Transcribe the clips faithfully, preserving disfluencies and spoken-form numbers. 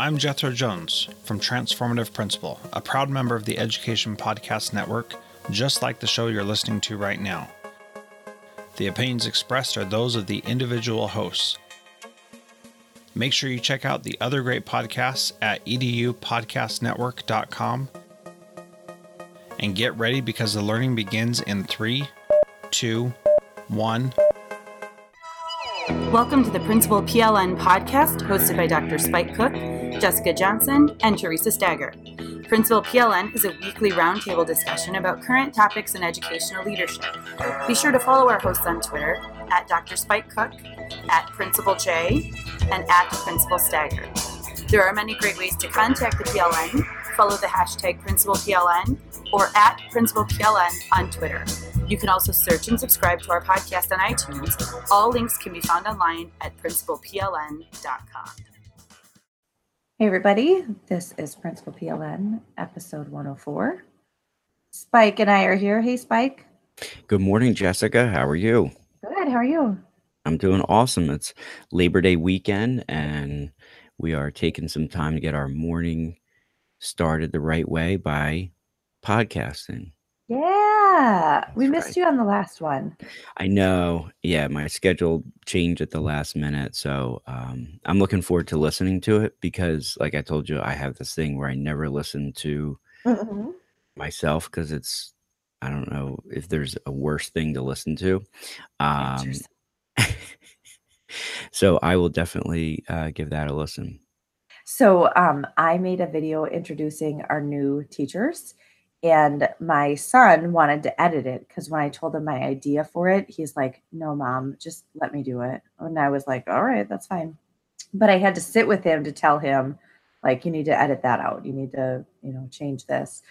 I'm Jethro Jones from Transformative Principle, a proud member of the Education Podcast Network, just like the show you're listening to right now. The opinions expressed are those of the individual hosts. Make sure you check out the other great podcasts at edu podcast network dot com. And get ready because the learning begins in three, two, one. Welcome to the Principal P L N podcast hosted by Doctor Spike Cook, Jessica Johnson, and Teresa Stagger. Principal P L N is a weekly roundtable discussion about current topics in educational leadership. Be sure to follow our hosts on Twitter at Doctor Spike Cook, at Principal J, and at Principal Stagger. There are many great ways to contact the P L N. Follow the hashtag Principal P L N or at Principal P L N on Twitter. You can also search and subscribe to our podcast on iTunes. All links can be found online at principal p l n dot com. Hey everybody, this is Principal P L N, episode one oh four. Spike and I are here. Hey Spike. Good morning, Jessica. How are you? Good. How are you? I'm doing awesome. It's Labor Day weekend and we are taking some time to get our morning started the right way by podcasting. Yeah, That's we missed right. you on the last one. I know. Yeah, my schedule changed at the last minute. So um, I'm looking forward to listening to it because, like I told you, I have this thing where I never listen to mm-hmm. myself because it's, I don't know if there's a worse thing to listen to. Um, so I will definitely uh, give that a listen. So um, I made a video introducing our new teachers. And my son wanted to edit it because when I told him my idea for it, he's like, no, mom, just let me do it. And I was like, all right, that's fine. But I had to sit with him to tell him, like, you need to edit that out. You need to, you know, change this.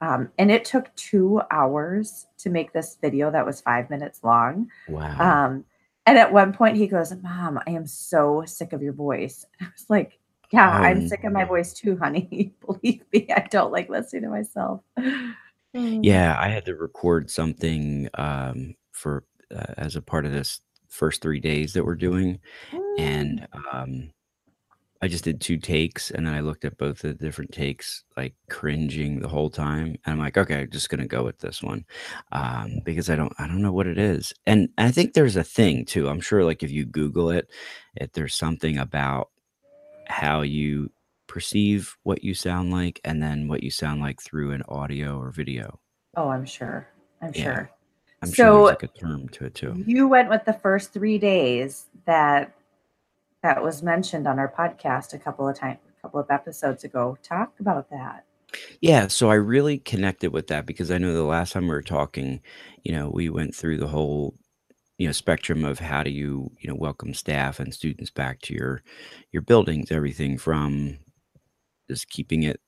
Um, and it took two hours to make this video that was five minutes long. Wow. Um, and at one point he goes, mom, I am so sick of your voice. And I was like, yeah, I'm sick of my voice too, honey. Believe me, I don't like listening to myself. Yeah, I had to record something um, for uh, as a part of this first three days that we're doing. And um, I just did two takes. And then I looked at both the different takes, like cringing the whole time. And I'm like, okay, I'm just going to go with this one um, because I don't I don't know what it is. And I think there's a thing, too. I'm sure, like, if you Google it, if there's something about how you perceive what you sound like and then what you sound like through an audio or video. Oh, I'm sure. I'm yeah. sure. I'm so sure there's like a term to it too. You went with the first three days that that was mentioned on our podcast a couple of times, a couple of episodes ago. Talk about that. Yeah. So I really connected with that because I know the last time we were talking, you know, we went through the whole you know, spectrum of how do you, you know, welcome staff and students back to your, your buildings, everything from just keeping it,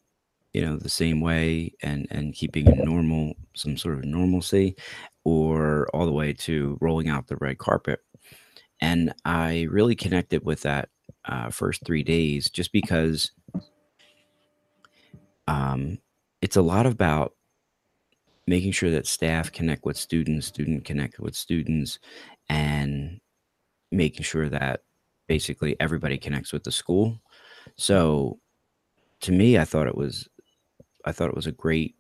you know, the same way and, and keeping it normal, some sort of normalcy, or all the way to rolling out the red carpet. And I really connected with that uh, first three days just because um, it's a lot about making sure that staff connect with students, student connect with students, and making sure that basically everybody connects with the school. So to me, I thought it was, I thought it was a great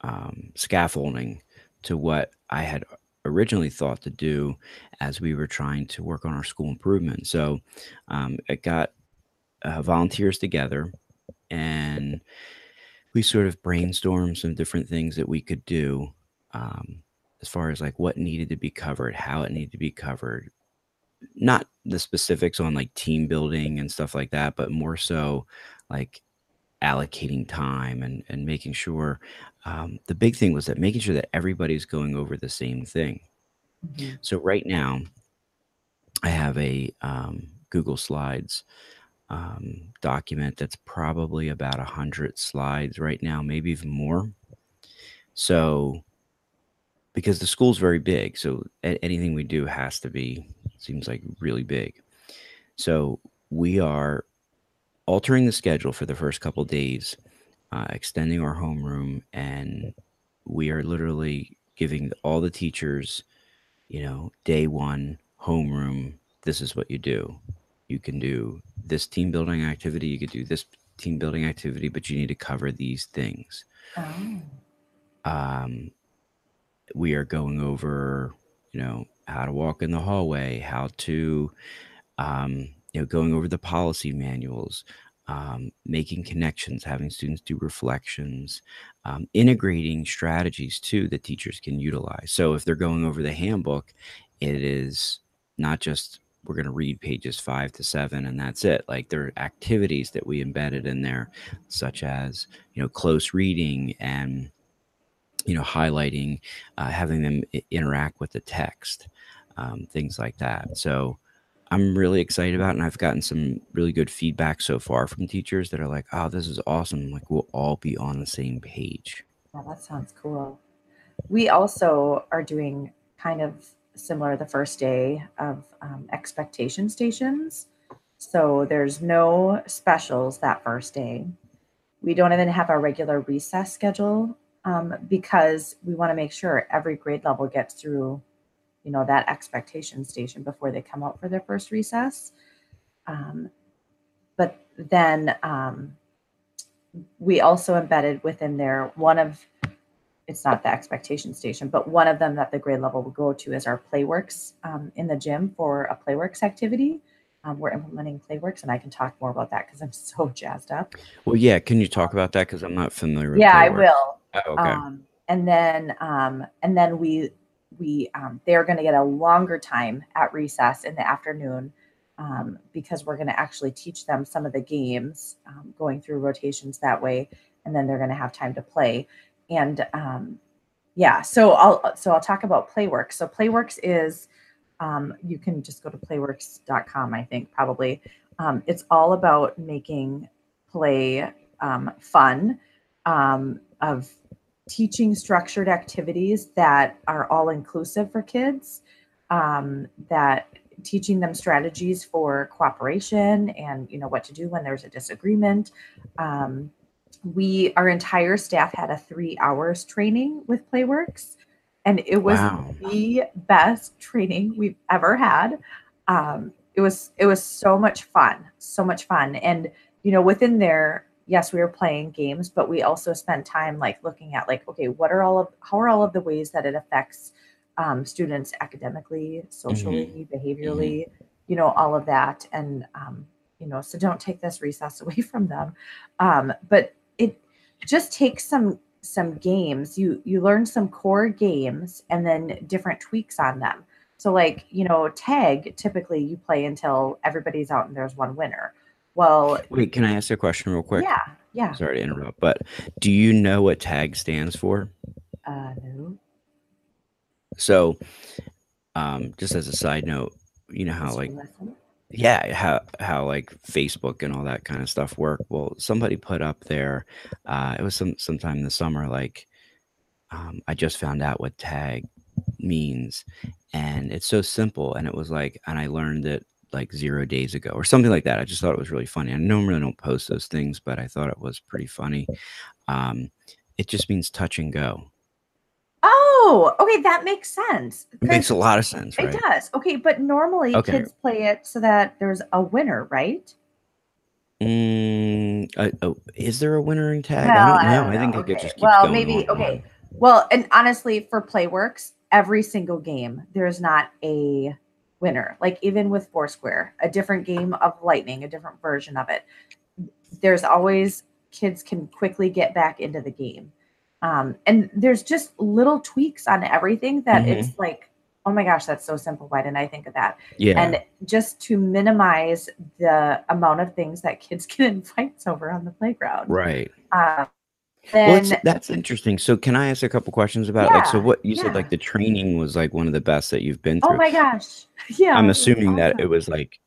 um, scaffolding to what I had originally thought to do as we were trying to work on our school improvement. So um, I got uh, volunteers together and we sort of brainstormed some different things that we could do um, as far as like what needed to be covered, how it needed to be covered, not the specifics on like team building and stuff like that, but more so like allocating time and, and making sure um, the big thing was that making sure that everybody's going over the same thing. Mm-hmm. So right now I have a um, Google Slides Um, document that's probably about one hundred slides right now, maybe even more. So, because the school's very big, so a- anything we do has to be, seems like really big. So we are altering the schedule for the first couple days, uh, extending our homeroom, and we are literally giving all the teachers, you know, day one homeroom, this is what you do. You can do this team building activity, you could do this team building activity, but you need to cover these things. Oh. Um, we are going over, you know, how to walk in the hallway, how to, um, you know, going over the policy manuals, um, making connections, having students do reflections, um, integrating strategies too that teachers can utilize. So if they're going over the handbook, it is not just we're going to read pages five to seven and that's it. Like, there are activities that we embedded in there, such as, you know, close reading and, you know, highlighting, uh, having them interact with the text, um, things like that. So I'm really excited about it, and I've gotten some really good feedback so far from teachers that are like, oh, this is awesome. Like, we'll all be on the same page. Yeah, that sounds cool. We also are doing kind of similar the first day of um, expectation stations. So there's no specials that first day. We don't even have our regular recess schedule um, because we want to make sure every grade level gets through, you know, that expectation station before they come out for their first recess. Um, but then um, we also embedded within there one of, it's not the expectation station, but one of them that the grade level will go to is our Playworks um, in the gym for a Playworks activity. Um, we're implementing Playworks, and I can talk more about that because I'm so jazzed up. Well, yeah. Can you talk about that? Because I'm not familiar with Yeah, Playworks. I will. Oh, okay. Um, and then, um, and then we, we, um, they're going to get a longer time at recess in the afternoon um, because we're going to actually teach them some of the games um, going through rotations that way. And then they're going to have time to play. And um, yeah, so I'll so I'll talk about Playworks. So Playworks is, um, you can just go to playworks dot com, I think, probably. Um, it's all about making play um, fun, um, of teaching structured activities that are all inclusive for kids, um, that teaching them strategies for cooperation and, you know, what to do when there's a disagreement. Um, We, our entire staff had a three hours training with Playworks, and it was wow. the best training we've ever had. Um, it was, it was so much fun, so much fun. And, you know, within there, yes, we were playing games, but we also spent time like looking at like, okay, what are all of, how are all of the ways that it affects um, students academically, socially, mm-hmm. behaviorally, mm-hmm. you know, all of that. And, um, you know, so don't take this recess away from them. Um, but just take some some games. You you learn some core games and then different tweaks on them. So like, you know, tag, typically you play until everybody's out and there's one winner. Well, wait, can I ask a question real quick? Yeah, yeah. Sorry to interrupt, but do you know what tag stands for? Uh, no. So, um, just as a side note, you know how like, yeah, how how like Facebook and all that kind of stuff work. Well, somebody put up there, uh, it was some sometime in the summer, like, um, I just found out what tag means, and it's so simple. And it was like, and I learned it like zero days ago or something like that. I just thought it was really funny. I normally don't post those things, but I thought it was pretty funny. Um, it just means touch and go. Oh, okay. That makes sense. It makes a lot of sense, right? It does. Okay. But normally okay. kids play it so that there's a winner, right? Mm, uh, oh, is there a winning tag? Well, I don't know. I, don't know. I think okay. it could just keep well, going maybe. On okay. On. Well, and honestly, for Playworks, every single game, there's not a winner. Like even with Foursquare, a different game of Lightning, a different version of it. There's always kids can quickly get back into the game. Um, and there's just little tweaks on everything that mm-hmm. it's like, oh my gosh, that's so simple. Why didn't I think of that? Yeah. And just to minimize the amount of things that kids get in fights over on the playground. Right. Um, then, well, that's interesting. So can I ask a couple questions about yeah, it? Like, so what you yeah. said, like the training was like one of the best that you've been through. Oh my gosh. Yeah. I'm assuming that awesome. It was like,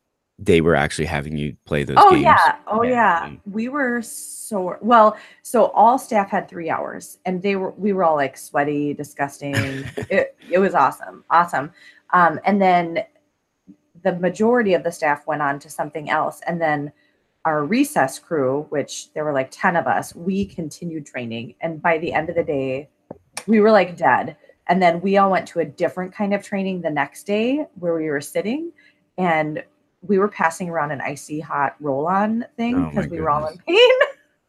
they were actually having you play those oh, games. Yeah. Oh yeah. yeah. We were so, well, so all staff had three hours and they were, we were all like sweaty, disgusting. it, it was awesome. Awesome. Um, and then the majority of the staff went on to something else. And then our recess crew, which there were like ten of us, we continued training. And by the end of the day, we were like dead. And then we all went to a different kind of training the next day where we were sitting and we were passing around an icy hot roll-on thing because oh we were all in pain,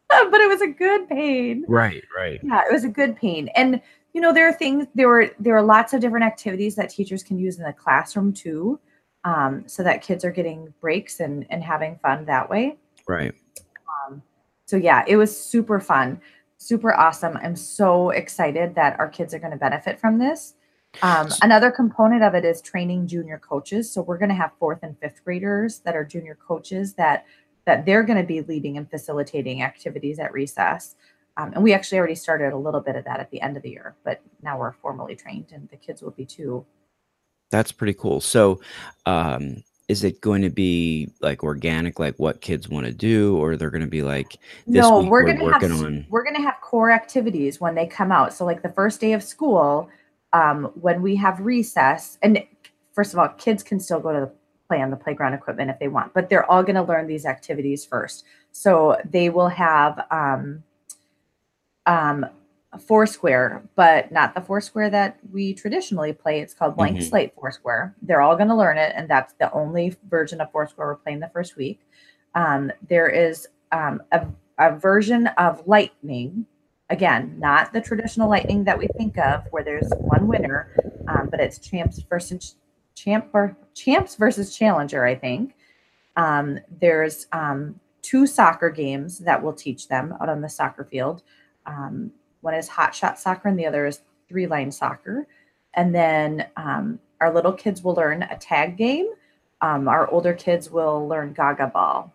but it was a good pain. Right, right. Yeah, it was a good pain. And, you know, there are things, there were, there are lots of different activities that teachers can use in the classroom too. Um, so that kids are getting breaks and, and having fun that way. Right. Um, so yeah, it was super fun, super awesome. I'm so excited that our kids are going to benefit from this. Um, another component of it is training junior coaches. So we're going to have fourth and fifth graders that are junior coaches that, that they're going to be leading and facilitating activities at recess. Um, and we actually already started a little bit of that at the end of the year, but now we're formally trained and the kids will be too. That's pretty cool. So, um, is it going to be like organic, like what kids want to do, or they're going to be like, this no, week we're, we're going to have, on... we're going to have core activities when they come out. So like the first day of school, Um, when we have recess, and first of all, kids can still go to the play on the playground equipment if they want, but they're all going to learn these activities first. So they will have um, um, a Foursquare, but not the Foursquare that we traditionally play. It's called Blank mm-hmm. Slate Foursquare. They're all going to learn it, and that's the only version of Foursquare we're playing the first week. Um, there is um, a, a version of Lightning. Again, not the traditional lightning that we think of where there's one winner, um, but it's champs versus champ or champs versus challenger, I think. Um, there's um, two soccer games that we'll teach them out on the soccer field. Um, one is hot shot soccer and the other is three line soccer. And then um, our little kids will learn a tag game. Um, our older kids will learn Gaga ball.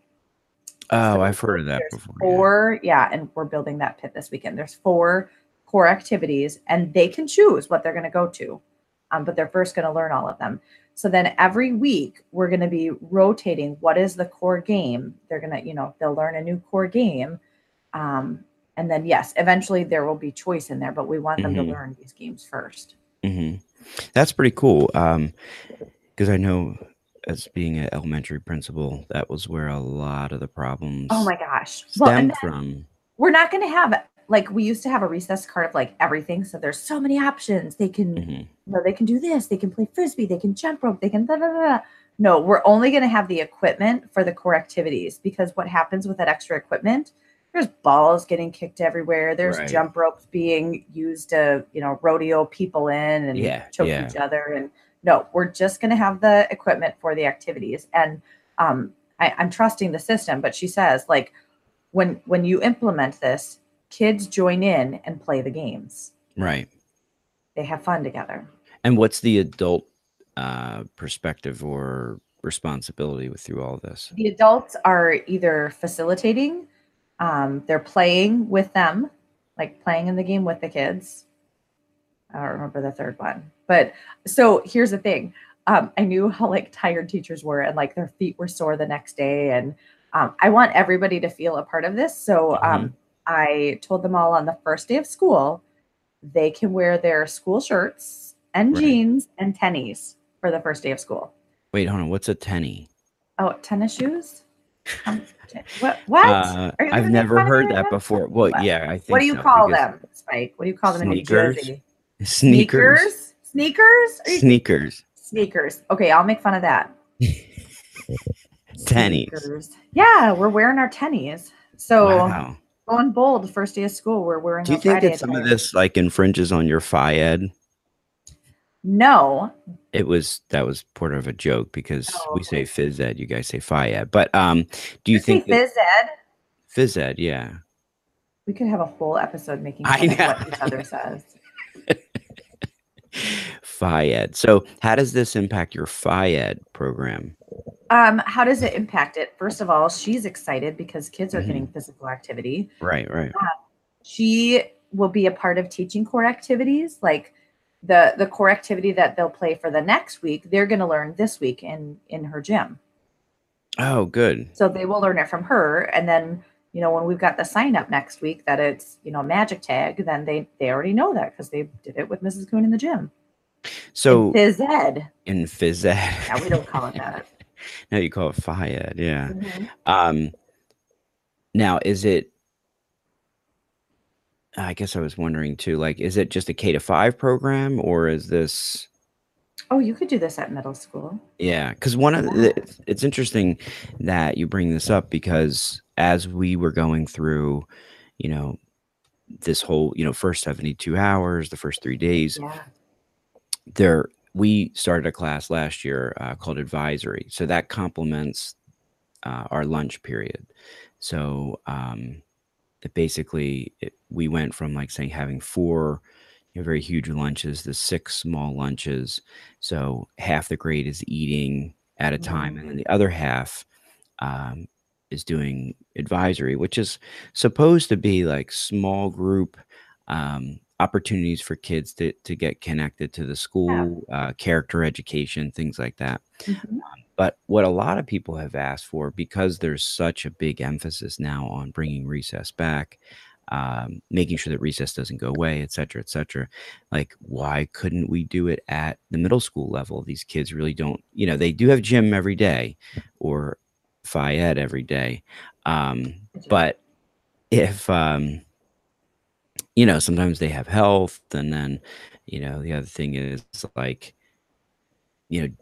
Oh, so I've heard of that before. Four, yeah. yeah, and we're building that pit this weekend. There's four core activities, and they can choose what they're going to go to, um, but they're first going to learn all of them. So then every week we're going to be rotating what is the core game. They're going to, you know, they'll learn a new core game, um, and then yes, eventually there will be choice in there, but we want mm-hmm. them to learn these games first. Mm-hmm. That's pretty cool, um, because I know. As being an elementary principal, that was where a lot of the problems oh my gosh stemmed well, from. We're not going to have, like, we used to have a recess card of like everything. So there's so many options. They can, mm-hmm. you know, they can do this. They can play Frisbee. They can jump rope. They can da, da, da. No, we're only going to have the equipment for the core activities, because what happens with that extra equipment, there's balls getting kicked everywhere. There's right. jump ropes being used to, you know, rodeo people in and yeah, choke yeah. each other. And no, we're just going to have the equipment for the activities. And um, I, I'm trusting the system, but she says, like, when when you implement this, kids join in and play the games. Right. They have fun together. And what's the adult uh, perspective or responsibility through all this? The adults are either facilitating, um, they're playing with them, like playing in the game with the kids. I don't remember the third one. But so here's the thing. Um, I knew how like tired teachers were and like their feet were sore the next day. And um, I want everybody to feel a part of this. So um, mm-hmm. I told them all on the first day of school, they can wear their school shirts and right. jeans and tennies for the first day of school. Wait, hold on. What's a tenny? Oh, tennis shoes? um, ten- what? what? Uh, I've never heard that before. Well, what? yeah, I think What do you so, call them, Spike? What do you call them in New Jersey? Sneakers. Sneakers? Sneakers. Sneakers. Sneakers. Okay, I'll make fun of that. Tennies. Sneakers. Yeah, we're wearing our tennies. So wow. going bold, first day of school, we're wearing. Do you think Friday that some attire. of this like infringes on your F I E D? No. It was that was part of a joke because oh, we say phys ed, you guys say F I E D. But um, do you, you think phys ed? Phys ed, yeah. We could have a whole episode making fun of what each other says. F I E D. So how does this impact your F I E D program? Um, how does it impact it? First of all, she's excited because kids are mm-hmm. getting physical activity. Right, right. Uh, she will be a part of teaching core activities, like the the core activity that they'll play for the next week, they're going to learn this week in, in her gym. Oh, good. So they will learn it from her. And then, you know, when we've got the sign up next week that it's, you know, magic tag, then they, they already know that because they did it with Missus Coon in the gym. So in phys ed. In phys ed. Yeah, we don't call it that. No, you call it F I E D. Yeah. Mm-hmm. Um, now, is it, I guess I was wondering too, like, is it just a K to five program or is this Oh, you could do this at middle school. Yeah, because one of the, it's interesting that you bring this up, because as we were going through, you know, this whole, you know, first seventy-two hours, the first three days, yeah. there we started a class last year uh, called advisory. So that complements uh, our lunch period. So um, it basically it, we went from like saying having four very huge lunches, the six small lunches. So half the grade is eating at a time. Mm-hmm. And then the other half um, is doing advisory, which is supposed to be like small group um, opportunities for kids to, to get connected to the school, yeah. uh, character education, things like that. Mm-hmm. um, but what a lot of people have asked for, because there's such a big emphasis now on bringing recess back, Um, making sure that recess doesn't go away, et cetera, et cetera. Like, why couldn't we do it at the middle school level? These kids really don't, you know, they do have gym every day or Phi Ed every day. Um, but if, um, you know, sometimes they have health, and then, you know, the other thing is like, you know,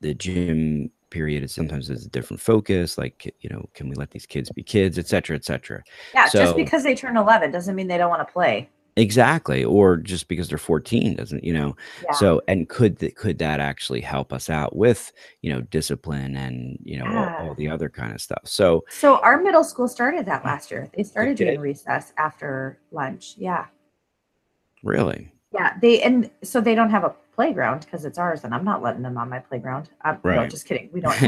the gym period is sometimes there's a different focus, like, you know, can we let these kids be kids, et cetera, et cetera. Yeah, so, just because they turn eleven doesn't mean they don't want to play. Exactly. Or just because they're fourteen doesn't, you know, yeah. so, and could, th could that actually help us out with, you know, discipline and, you know, yeah. all, all the other kind of stuff. So, so our middle school started that last year. They started doing recess after lunch. Yeah. Really? Yeah. They, and so they don't have a playground because it's ours, and I'm not letting them on my playground. I'm right. no, just kidding. We don't.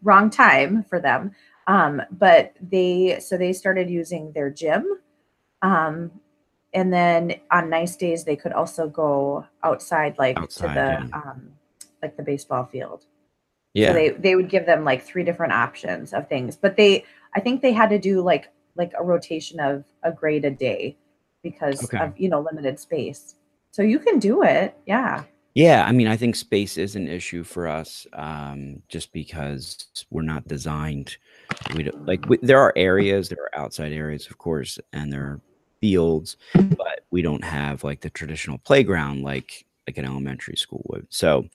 Wrong time for them. Um, but they, so they started using their gym. Um, and then on nice days, they could also go outside, like outside, to the, yeah. um, like the baseball field. Yeah. So they, they would give them like three different options of things, but they, I think they had to do like, like a rotation of a grade a day because okay. of, you know, limited space. So you can do it. Yeah. Yeah. I mean, I think space is an issue for us um, just because we're not designed. We don't, like we, there are areas, there are outside areas, of course, and there are fields, but we don't have like the traditional playground, like, like an elementary school would. So,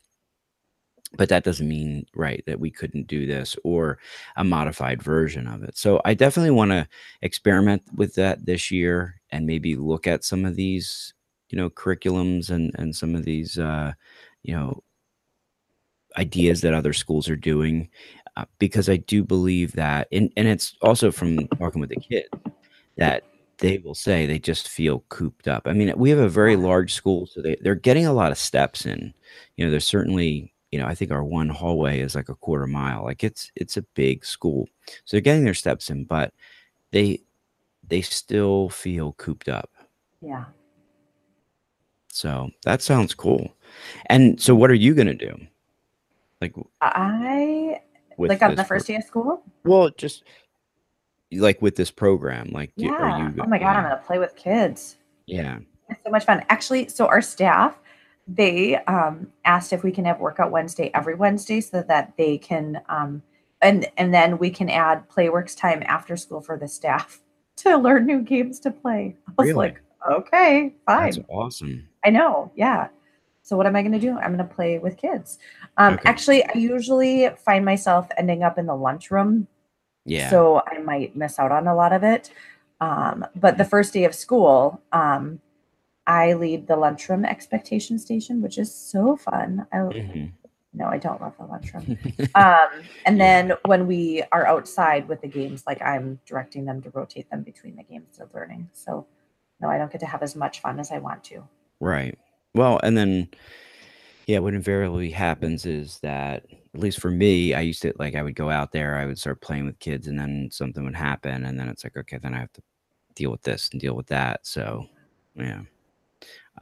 but that doesn't mean, right, that we couldn't do this or a modified version of it. So I definitely want to experiment with that this year and maybe look at some of these, you know, curriculums and, and some of these, uh, you know, ideas that other schools are doing, uh, because I do believe that, and, and it's also from talking with the kids that they will say they just feel cooped up. I mean, we have a very large school, so they, they're getting a lot of steps in, you know, there's certainly, you know, I think our one hallway is like a quarter mile, like it's, it's a big school. So they're getting their steps in, but they, they still feel cooped up. Yeah. So that sounds cool. And so what are you going to do? Like I, like on the first day of school? Well, just like with this program, like, yeah. are you, oh my God, yeah. I'm going to play with kids. Yeah. It's so much fun. Actually, so our staff, they um, asked if we can have workout Wednesday every Wednesday so that they can, um, and, and then we can add Playworks time after school for the staff to learn new games to play. I was really? like, okay, fine. That's awesome. I know. Yeah. So what am I going to do? I'm going to play with kids. Um, okay. Actually, I usually find myself ending up in the lunchroom. Yeah. So I might miss out on a lot of it. Um, but the first day of school, um, I lead the lunchroom expectation station, which is so fun. I, mm-hmm. No, I don't love the lunchroom. um, and then yeah. when we are outside with the games, like I'm directing them to rotate them between the games they're learning. So no, I don't get to have as much fun as I want to. Right. Well, and then, yeah, what invariably happens is that, at least for me, I used to, like, I would go out there, I would start playing with kids, and then something would happen. And then it's like, okay, then I have to deal with this and deal with that. So, yeah.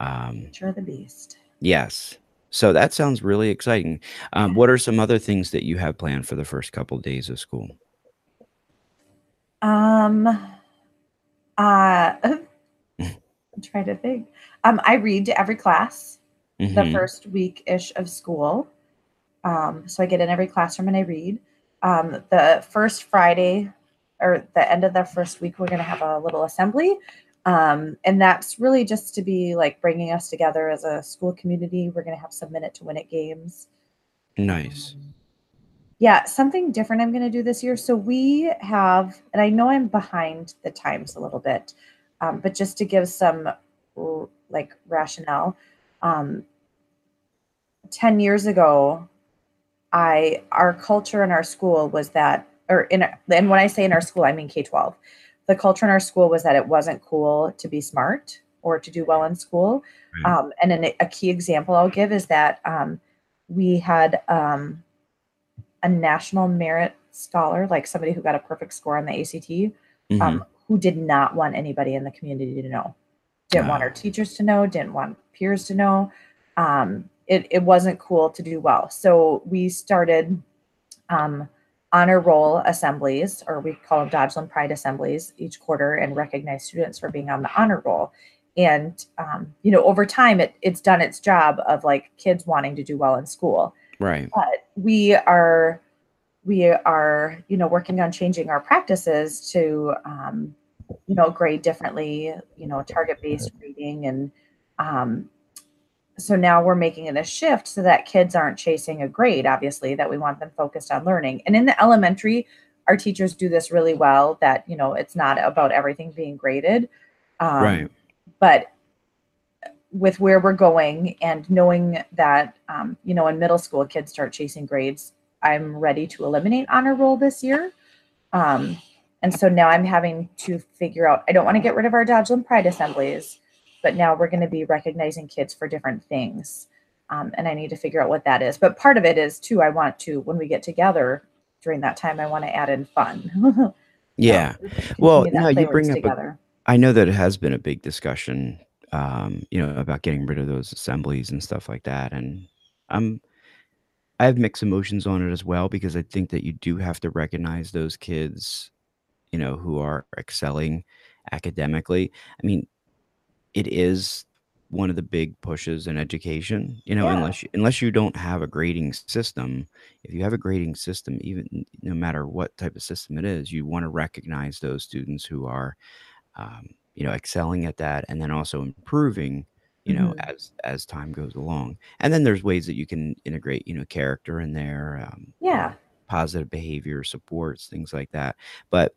Um, Nature of the beast. Yes. So that sounds really exciting. Um, yeah. What are some other things that you have planned for the first couple of days of school? Um. Uh. I'm trying to think. Um, I read to every class mm-hmm. the first week-ish of school. Um, so I get in every classroom and I read. Um, the first Friday or the end of the first week, we're going to have a little assembly Um, and that's really just to be like bringing us together as a school community. We're going to have some Minute to Win It games. Nice. Um, yeah, something different I'm going to do this year. So we have, and I know I'm behind the times a little bit, um, but just to give some like rationale, um, ten years ago, I, our culture in our school was that, or in, and when I say in our school, I mean K twelve. The culture in our school was that it wasn't cool to be smart or to do well in school. Right. Um, and an, a key example I'll give is that um, we had um, a national merit scholar, like somebody who got a perfect score on the A C T, mm-hmm. um, who did not want anybody in the community to know. Didn't wow. want our teachers to know, didn't want peers to know. Um, it, it wasn't cool to do well. So we started um, honor roll assemblies, or we call them Dodgeland Pride assemblies, each quarter, and recognize students for being on the honor roll. And, um, you know, over time, it, it's done its job of like kids wanting to do well in school. Right. But we are, we are, you know, working on changing our practices to, um, you know, grade differently, you know, target-based reading. And um, so now we're making it a shift so that kids aren't chasing a grade, obviously, that we want them focused on learning. And in the elementary, our teachers do this really well, that, you know, it's not about everything being graded. Um, right. But with where we're going and knowing that, um, you know, in middle school, kids start chasing grades, I'm ready to eliminate honor roll this year. Um, and so now I'm having to figure out, I don't want to get rid of our Dodgeland Pride assemblies, but now we're going to be recognizing kids for different things. Um, and I need to figure out what that is. But part of it is too, I want to, when we get together during that time, I want to add in fun. Yeah. So we well, no, you bring up, a, I know that it has been a big discussion, um, you know, about getting rid of those assemblies and stuff like that. And I'm, I have mixed emotions on it as well, because I think that you do have to recognize those kids, you know, who are excelling academically. I mean, it is one of the big pushes in education, you know, yeah. unless, you, unless you don't have a grading system. If you have a grading system, even no matter what type of system it is, you want to recognize those students who are, um, you know, excelling at that, and then also improving, you know, mm-hmm. as, as time goes along. And then there's ways that you can integrate, you know, character in there, um, yeah. positive behavior, supports, things like that. But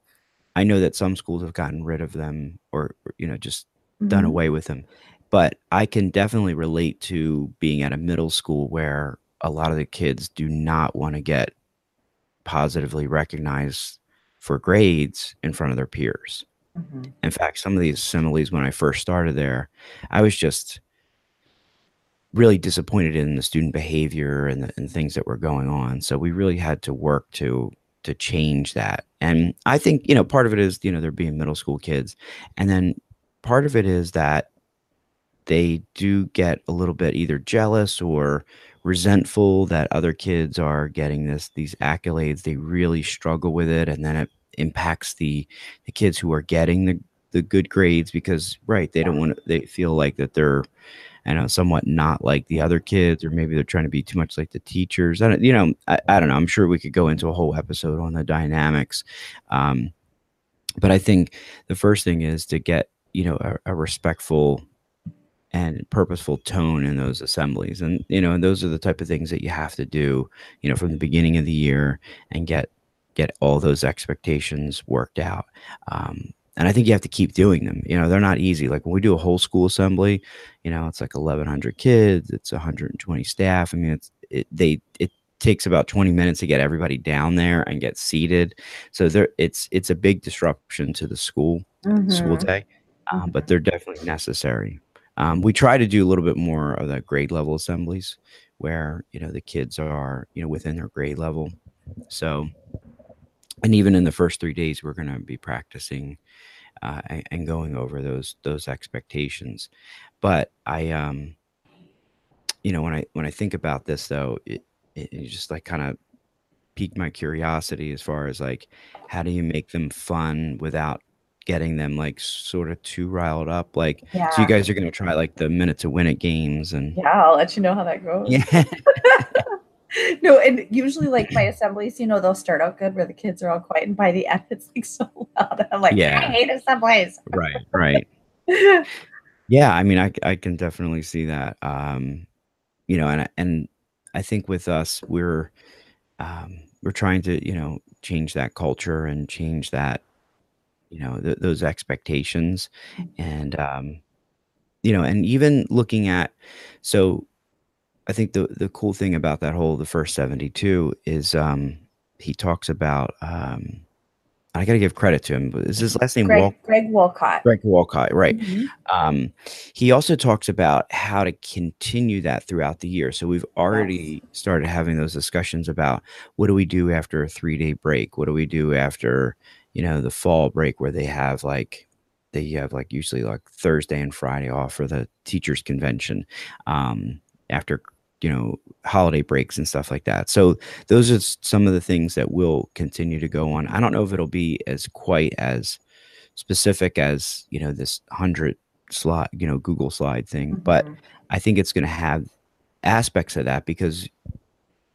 I know that some schools have gotten rid of them, or, you know, just mm-hmm. done away with them. But I can definitely relate to being at a middle school where a lot of the kids do not want to get positively recognized for grades in front of their peers. Mm-hmm. In fact, some of these assemblies, when I first started there, I was just really disappointed in the student behavior and, the, and things that were going on. So we really had to work to to change that. And I think, you know, part of it is, you know, they're being middle school kids. And then part of it is that they do get a little bit either jealous or resentful that other kids are getting this, these accolades. They really struggle with it. And then it impacts the, the kids who are getting the, the good grades, because right. They don't want to, they feel like that they're, I know, somewhat not like the other kids, or maybe they're trying to be too much like the teachers. I don't, you know, I, I don't know. I'm sure we could go into a whole episode on the dynamics. Um, but I think the first thing is to get, you know, a, a respectful and purposeful tone in those assemblies. And, you know, and those are the type of things that you have to do, you know, from the beginning of the year, and get, get all those expectations worked out. Um, And I think you have to keep doing them. You know, they're not easy. Like when we do a whole school assembly, you know, it's like eleven hundred kids, it's one hundred twenty staff. I mean, it's, it, they, it takes about twenty minutes to get everybody down there and get seated. So there it's, it's a big disruption to the school, mm-hmm. school day, um, mm-hmm. but they're definitely necessary. Um, we try to do a little bit more of the grade level assemblies where, you know, the kids are, you know, within their grade level. So, and even in the first three days, we're going to be practicing uh, and, and going over those those expectations. But I, um, you know, when I when I think about this, though, it, it just like kind of piqued my curiosity as far as like, how do you make them fun without getting them like sort of too riled up? Like, yeah. So you guys are going to try like the Minute to Win It games, and yeah, I'll let you know how that goes. Yeah. No, and usually like my assemblies, you know, they'll start out good where the kids are all quiet, and by the end it's like so loud. I'm like, yeah. I hate assemblies. Right, right. Yeah, I mean, I, I can definitely see that. Um, you know, and and I think with us, we're um, we're trying to, you know, change that culture and change that, you know, th those expectations, and um, you know, and even looking at, so I think the the cool thing about that whole the first seventy-two is um, he talks about. Um, I got to give credit to him. Is his last name Greg, Wal Greg Wolcott? Greg Wolcott, right. Mm-hmm. um, he also talks about how to continue that throughout the year. So we've already yes. started having those discussions about what do we do after a three-day break? What do we do after, you know, the fall break where they have like, they have like usually like Thursday and Friday off for the teachers' convention um, after, you know, holiday breaks and stuff like that. So those are some of the things that will continue to go on. I don't know if it'll be as quite as specific as, you know, this hundred slide, you know, Google slide thing, mm-hmm. but I think it's going to have aspects of that, because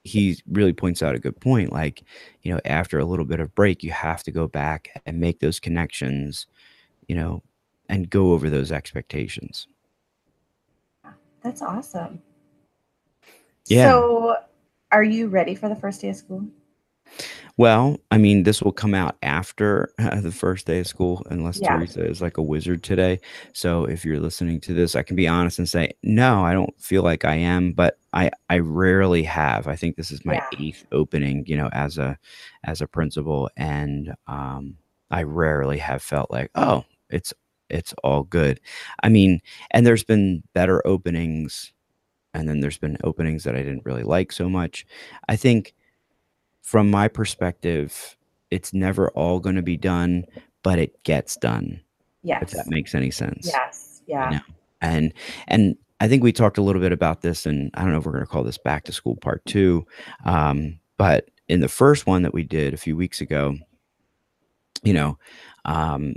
he really points out a good point. Like, you know, after a little bit of break, you have to go back and make those connections, you know, and go over those expectations. That's awesome. Yeah. So are you ready for the first day of school? Well, I mean, this will come out after uh, the first day of school, unless yeah. Teresa is like a wizard today. So if you're listening to this, I can be honest and say, no, I don't feel like I am, but I, I rarely have. I think this is my yeah. eighth opening, you know, as a, as a principal. And um, I rarely have felt like, oh, it's, it's all good. I mean, and there's been better openings, and then there's been openings that I didn't really like so much. I think from my perspective, it's never all going to be done, but it gets done. Yes. If that makes any sense. Yes. Yeah. You know? And, and I think we talked a little bit about this, and I don't know if we're going to call this back to school part two. Um, but in the first one that we did a few weeks ago, you know, um,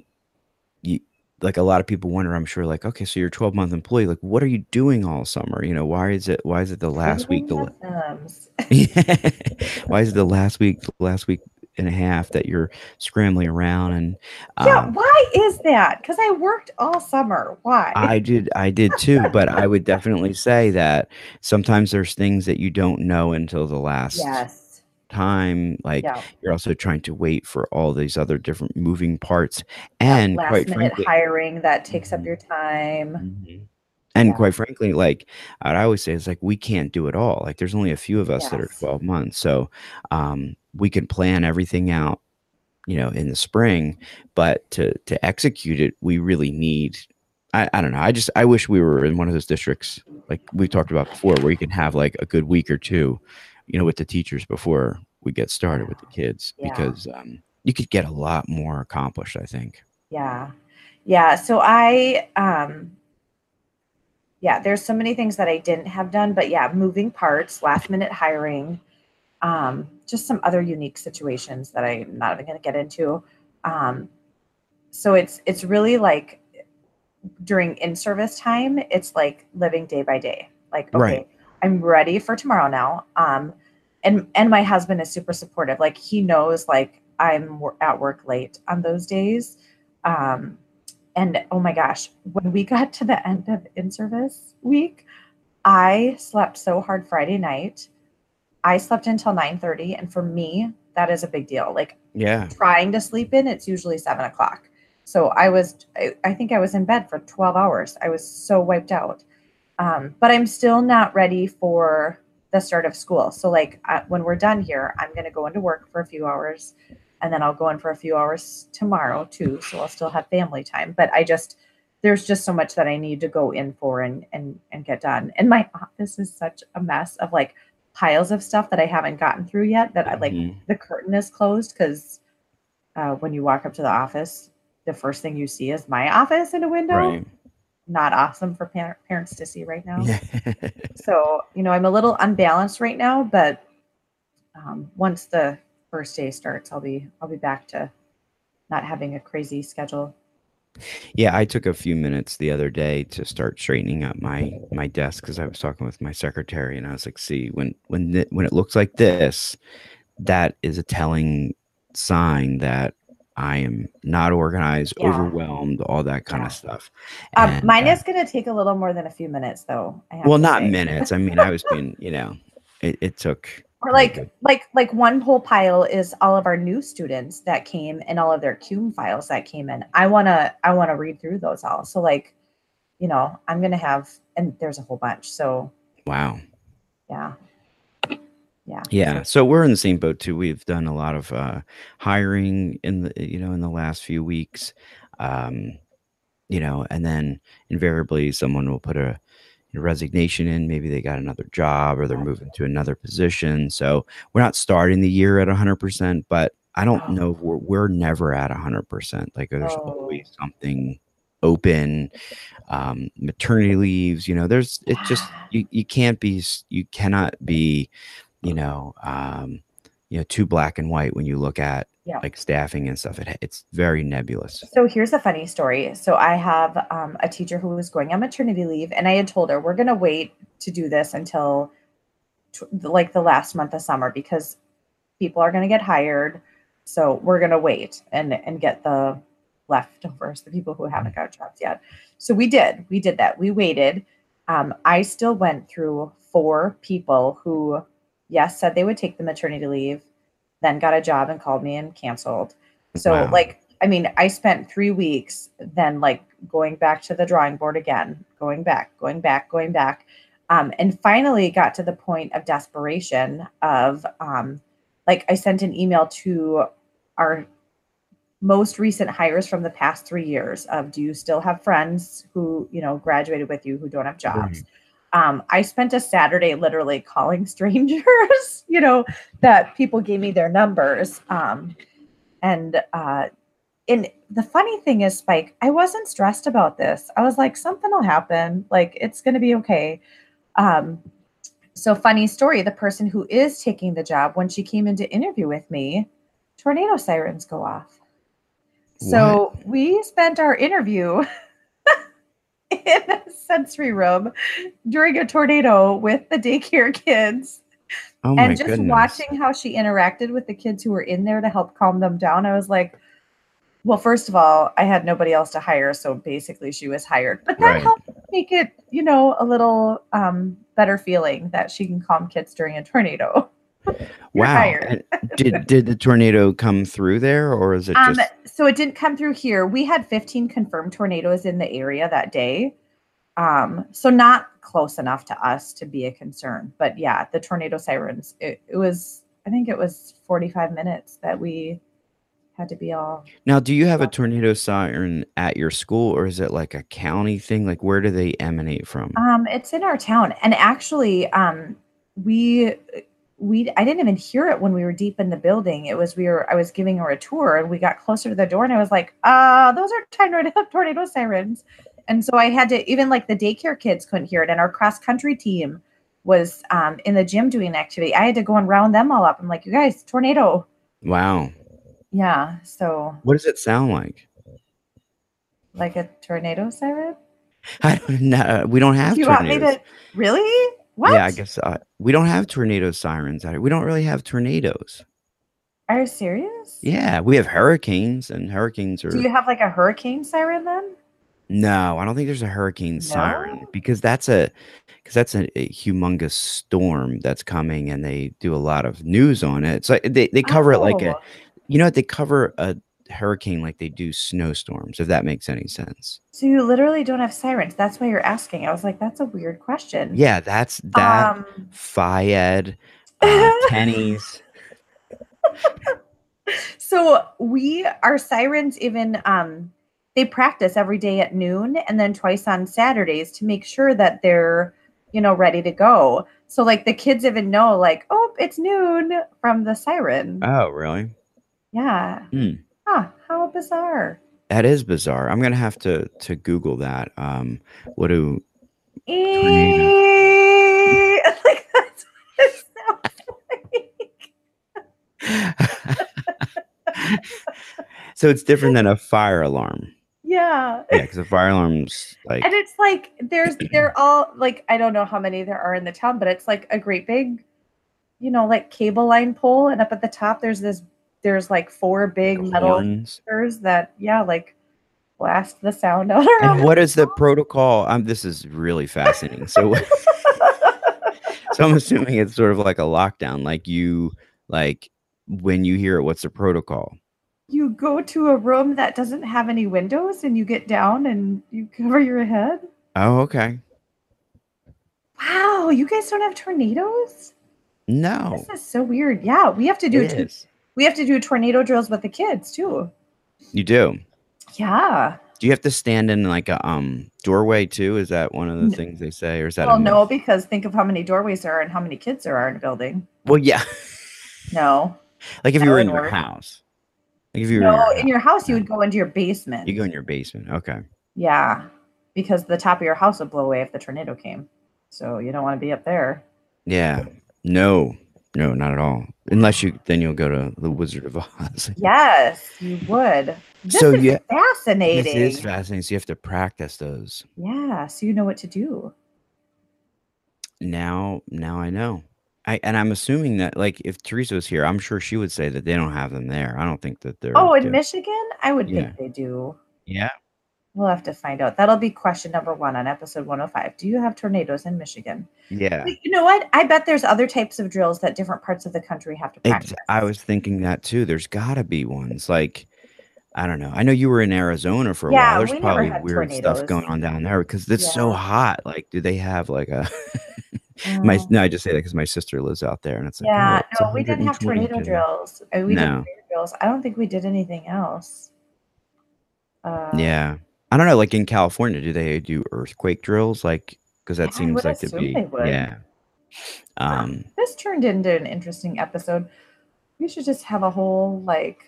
you, like a lot of people wonder, I'm sure, like, okay, so you're a twelve month employee, like, what are you doing all summer? You know, why is it, why is it the last week, the why is it the last week, the last week and a half that you're scrambling around? And um, yeah, why is that? Because I worked all summer. Why? I did. I did too. But I would definitely say that sometimes there's things that you don't know until the last yes. time. Like yeah. you're also trying to wait for all these other different moving parts, and last quite minute frankly, hiring that takes mm-hmm. up your time. Mm-hmm. And yeah. quite frankly, like I always say, it's like, we can't do it all. Like there's only a few of us yes. that are twelve months. So um, we can plan everything out, you know, in the spring, but to, to execute it, we really need, I, I don't know. I just, I wish we were in one of those districts, like we talked about before, where you can have like a good week or two, you know, with the teachers before we get started with the kids, yeah. because um, you could get a lot more accomplished, I think. Yeah. Yeah. So I, um, yeah, there's so many things that I didn't have done, but yeah, moving parts, last minute hiring, um, just some other unique situations that I'm not even going to get into. Um, so it's, it's really like during in-service time, it's like living day by day, like, okay, right. I'm ready for tomorrow now. Um, and, and my husband is super supportive. Like he knows, like I'm at work late on those days. Um, and oh my gosh, when we got to the end of in-service week, I slept so hard Friday night. I slept until nine thirty. And for me, that is a big deal. Like yeah. trying to sleep in, it's usually seven o'clock. So I was, I, I think I was in bed for twelve hours. I was so wiped out. Um, but I'm still not ready for the start of school. So like uh, when we're done here, I'm going to go into work for a few hours, and then I'll go in for a few hours tomorrow too. So I'll still have family time, but I just, there's just so much that I need to go in for and, and, and get done. And my office is such a mess of like piles of stuff that I haven't gotten through yet, that mm-hmm. I like the curtain is closed. Cause uh, when you walk up to the office, the first thing you see is my office in a window. Right. Not awesome for par parents to see right now. So, you know, I'm a little unbalanced right now, but um, once the first day starts, I'll be, I'll be back to not having a crazy schedule. Yeah. I took a few minutes the other day to start straightening up my, my desk. Cause I was talking with my secretary, and I was like, see, when, when, when it looks like this, that is a telling sign that I am not organized, yeah. overwhelmed, all that kind yeah. of stuff. Um, and, mine uh, is going to take a little more than a few minutes, though. I have well, not say. minutes. I mean, I was being, you know, it, it took. Or like, like, like, like one whole pile is all of our new students that came and all of their Cume files that came in. I want to, I want to read through those all. So like, you know, I'm going to have, and there's a whole bunch. So. Wow. Yeah. Yeah. Yeah. So we're in the same boat too. We've done a lot of uh, hiring in the, you know, in the last few weeks, um, you know, and then invariably someone will put a resignation in, maybe they got another job or they're moving to another position. So we're not starting the year at a hundred percent, but I don't oh. know. We're, we're never at a hundred percent. Like there's oh. always something open, um, maternity leaves, you know, there's, it just, you, you can't be, you cannot be, you know, um, you know, too black and white when you look at yeah. like staffing and stuff. It, it's very nebulous. So here's a funny story. So I have um, a teacher who was going on maternity leave, and I had told her, we're going to wait to do this until t like the last month of summer because people are going to get hired. So we're going to wait and, and get the leftovers, the people who haven't got jobs yet. So we did, we did that. We waited. Um, I still went through four people who, yes, said they would take the maternity leave, then got a job and called me and canceled. So wow. like, I mean, I spent three weeks then like going back to the drawing board again, going back, going back, going back. Um, and finally got to the point of desperation of um, like, I sent an email to our most recent hires from the past three years of, do you still have friends who, you know, graduated with you who don't have jobs? Right. Um, I spent a Saturday literally calling strangers, you know, that people gave me their numbers. Um, and, uh, and the funny thing is, Spike, I wasn't stressed about this. I was like, something will happen. Like, it's going to be okay. Um, so funny story, the person who is taking the job, when she came in to interview with me, tornado sirens go off. What? So we spent our interview in a sensory room during a tornado with the daycare kids oh my and just goodness. watching how she interacted with the kids who were in there to help calm them down. I was like, well, first of all, I had nobody else to hire. So basically she was hired, but that right. helped make it, you know, a little um, better feeling that she can calm kids during a tornado. Wow. did, did the tornado come through there or is it just? Um, so it didn't come through here. We had fifteen confirmed tornadoes in the area that day. Um, so not close enough to us to be a concern, but yeah, the tornado sirens, it, it was, I think it was forty-five minutes that we had to be all. Now, do you have a tornado siren at your school or is it like a county thing? Like where do they emanate from? Um, it's in our town. And actually, um, we, We, I didn't even hear it when we were deep in the building. It was, we were, I was giving her a tour and we got closer to the door and I was like, uh, those are tornado sirens. And so I had to, even like the daycare kids couldn't hear it. And our cross country team was um, in the gym doing an activity. I had to go and round them all up. I'm like, you guys, tornado. Wow. Yeah. So what does it sound like? Like a tornado siren? I don't know. We don't have Do you tornadoes. Want me to, really? What? Yeah, I guess uh, we don't have tornado sirens out here. We don't really have tornadoes. Are you serious? Yeah, we have hurricanes and hurricanes are... Do you have like a hurricane siren then? No, I don't think there's a hurricane no? siren because that's a because that's a, a humongous storm that's coming and they do a lot of news on it. So they, they cover oh. it like a... You know what? They cover a hurricane like they do snowstorms, if that makes any sense. So you literally don't have sirens. That's why you're asking. I was like, that's a weird question. Yeah, that's that um, F I E D, uh, pennies. So we, our sirens even, um, they practice every day at noon and then twice on Saturdays to make sure that they're, you know, ready to go. So like the kids even know like, oh, it's noon from the siren. Oh, really? Yeah. Hmm. Huh, how bizarre. That is bizarre. I'm going to have to to Google that. Um, what do... E like that's what it sounds like. So it's different than a fire alarm. Yeah. Yeah, because a fire alarm's like... And it's like, there's they're all, like, I don't know how many there are in the town, but it's like a great big, you know, like cable line pole. And up at the top, there's this there's like four big the metal speakers that, yeah, like blast the sound out. And what is the protocol? Um, this is really fascinating. So, so I'm assuming it's sort of like a lockdown. Like you, like when you hear it, what's the protocol? You go to a room that doesn't have any windows and you get down and you cover your head. Oh, okay. Wow. You guys don't have tornadoes? No. This is so weird. Yeah. We have to do, t- we have to do tornado drills with the kids too. You do? Yeah. Do you have to stand in like a um doorway too? Is that one of the no. things they say? Or is that, well, no, because think of how many doorways there are and how many kids there are in a building. Well, yeah. No. Like if that you were in your work. house. Like if you no, were in your, in your house, you would go into your basement. You go in your basement. Okay. Yeah. Because the top of your house would blow away if the tornado came. So you don't want to be up there. Yeah. No. No, not at all. Unless you, then you'll go to the Wizard of Oz. Yes, you would. This so is yeah, fascinating. This is fascinating. So you have to practice those. Yeah. So you know what to do. Now, now I know. I, and I'm assuming that, like, if Teresa was here, I'm sure she would say that they don't have them there. I don't think that they're. Oh, in doing... Michigan? I would yeah. think they do. Yeah. We'll have to find out. That'll be question number one on episode one oh five. Do you have tornadoes in Michigan? Yeah. But you know what? I bet there's other types of drills that different parts of the country have to practice. It's, I was thinking that, too. There's got to be ones. Like, I don't know. I know you were in Arizona for a yeah, while. There's we probably never had weird tornadoes. Stuff going on down there because it's yeah. so hot. Like, do they have, like, a... My no, I just say that because my sister lives out there, and it's like yeah, oh, no, we didn't have tornado drills. We no. didn't have tornado drills. I don't think we did anything else. Uh, yeah, I don't know. Like in California, do they do earthquake drills? Like because that yeah, seems like to be yeah. Um, this turned into an interesting episode. We should just have a whole like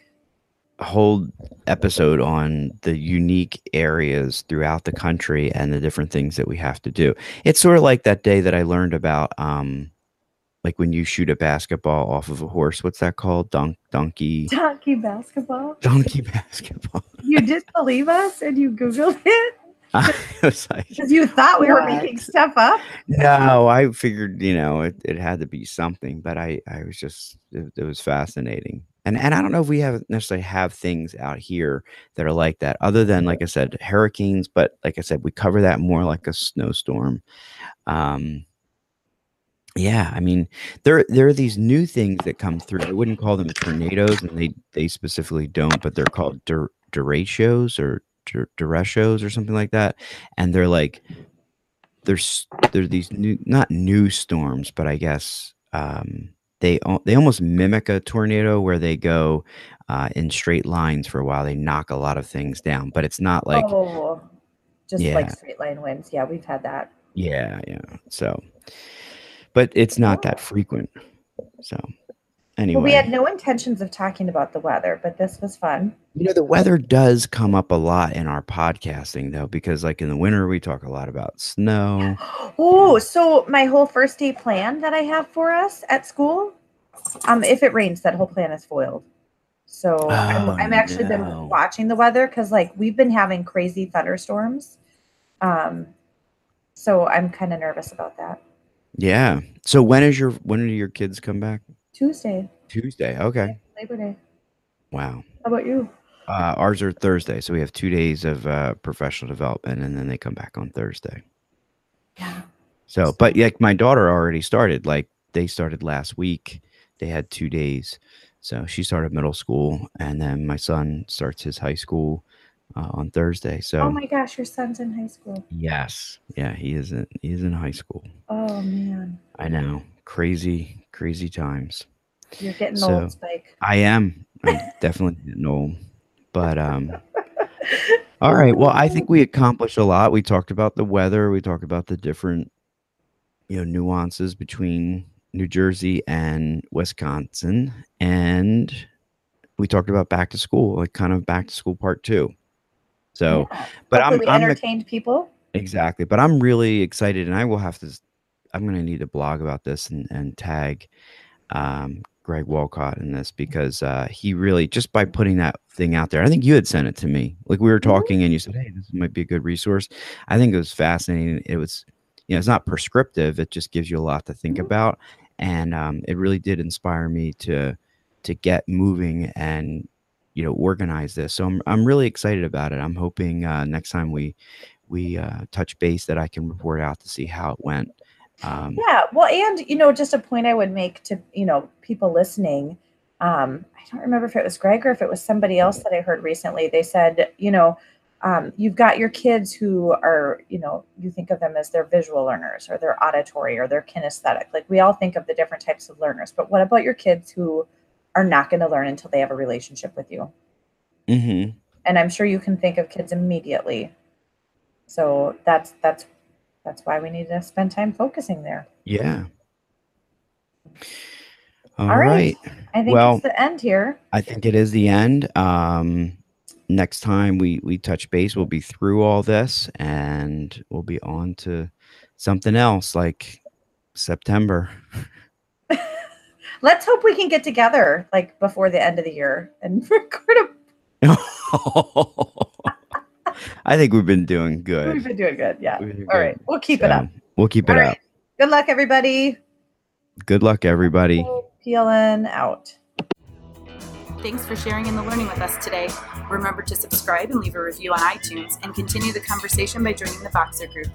a whole episode on the unique areas throughout the country and the different things that we have to do. It's sort of like that day that I learned about, um, like when you shoot a basketball off of a horse, what's that called? Donk, donkey, donkey basketball, donkey basketball. You disbelieve us and you Googled it. I was like, because you thought we what? were making stuff up. No, I figured, you know, it, it had to be something, but I, I was just, it, it was fascinating. And and I don't know if we have necessarily have things out here that are like that, other than, like I said, hurricanes. But like I said, we cover that more like a snowstorm. Um, yeah, I mean, there there are these new things that come through. I wouldn't call them tornadoes, and they, they specifically don't, but they're called der, derechos or der, derechos or something like that. And they're like, there's there are these new, not new storms, but I guess... Um, They they almost mimic a tornado where they go uh, in straight lines for a while. They knock a lot of things down, but it's not like oh, just yeah. like straight line winds. Yeah, we've had that. Yeah, yeah. So, but it's not oh. that frequent. So, anyway, well, we had no intentions of talking about the weather, but this was fun. You know, the weather does come up a lot in our podcasting, though, because like in the winter we talk a lot about snow. Oh, so my whole first day plan that I have for us at school, um, if it rains, that whole plan is foiled. So oh, I'm, I'm actually no. been watching the weather because like we've been having crazy thunderstorms. Um, so I'm kind of nervous about that. Yeah. So when is your when do your kids come back? Tuesday. Tuesday. Okay. Labor Day. Wow. How about you? Uh, ours are Thursday, so we have two days of uh, professional development, and then they come back on Thursday. Yeah. So, but like my daughter already started. Like they started last week. They had two days, so she started middle school, and then my son starts his high school uh, on Thursday. So. Oh my gosh, your son's in high school. Yes. Yeah, he is. In, he is in high school. Oh man. I know. Crazy, crazy times. You're getting so, old, Spike. I am. I'm definitely getting old. But um all right. Well, I think we accomplished a lot. We talked about the weather, we talked about the different, you know, nuances between New Jersey and Wisconsin. And we talked about back to school, like kind of back to school part two. So yeah. but Hopefully I'm we entertained I'm, people. Exactly. But I'm really excited and I will have to I'm gonna need to blog about this and, and tag um Greg Wolcott in this because uh, he really just by putting that thing out there. I think you had sent it to me. Like we were talking and you said, hey, this might be a good resource. I think it was fascinating. It was, you know, it's not prescriptive. It just gives you a lot to think about. And um, it really did inspire me to to get moving and, you know, organize this. So I'm, I'm really excited about it. I'm hoping uh, next time we we uh, touch base that I can report out to see how it went. Um, yeah. Well, and, you know, just a point I would make to, you know, people listening, um, I don't remember if it was Greg or if it was somebody else that I heard recently. They said, you know, um, you've got your kids who are, you know, you think of them as they're visual learners or they're auditory or they're kinesthetic. Like we all think of the different types of learners, but what about your kids who are not going to learn until they have a relationship with you? Mm-hmm. And I'm sure you can think of kids immediately. So that's, that's, That's why we need to spend time focusing there. Yeah. All, All right. right. I think well, it's the end here. I think it is the end. Um, next time we, we touch base, we'll be through all this and we'll be on to something else like September. Let's hope we can get together like before the end of the year and record a... I think we've been doing good. We've been doing good. Yeah. All good. Right. We'll keep so, it up. We'll keep it All up. Right. Good luck, everybody. Good luck, everybody. P L N out. Thanks for sharing in the learning with us today. Remember to subscribe and leave a review on iTunes and continue the conversation by joining the Boxer group.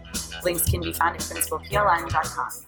Links can be found at principal p l n dot com.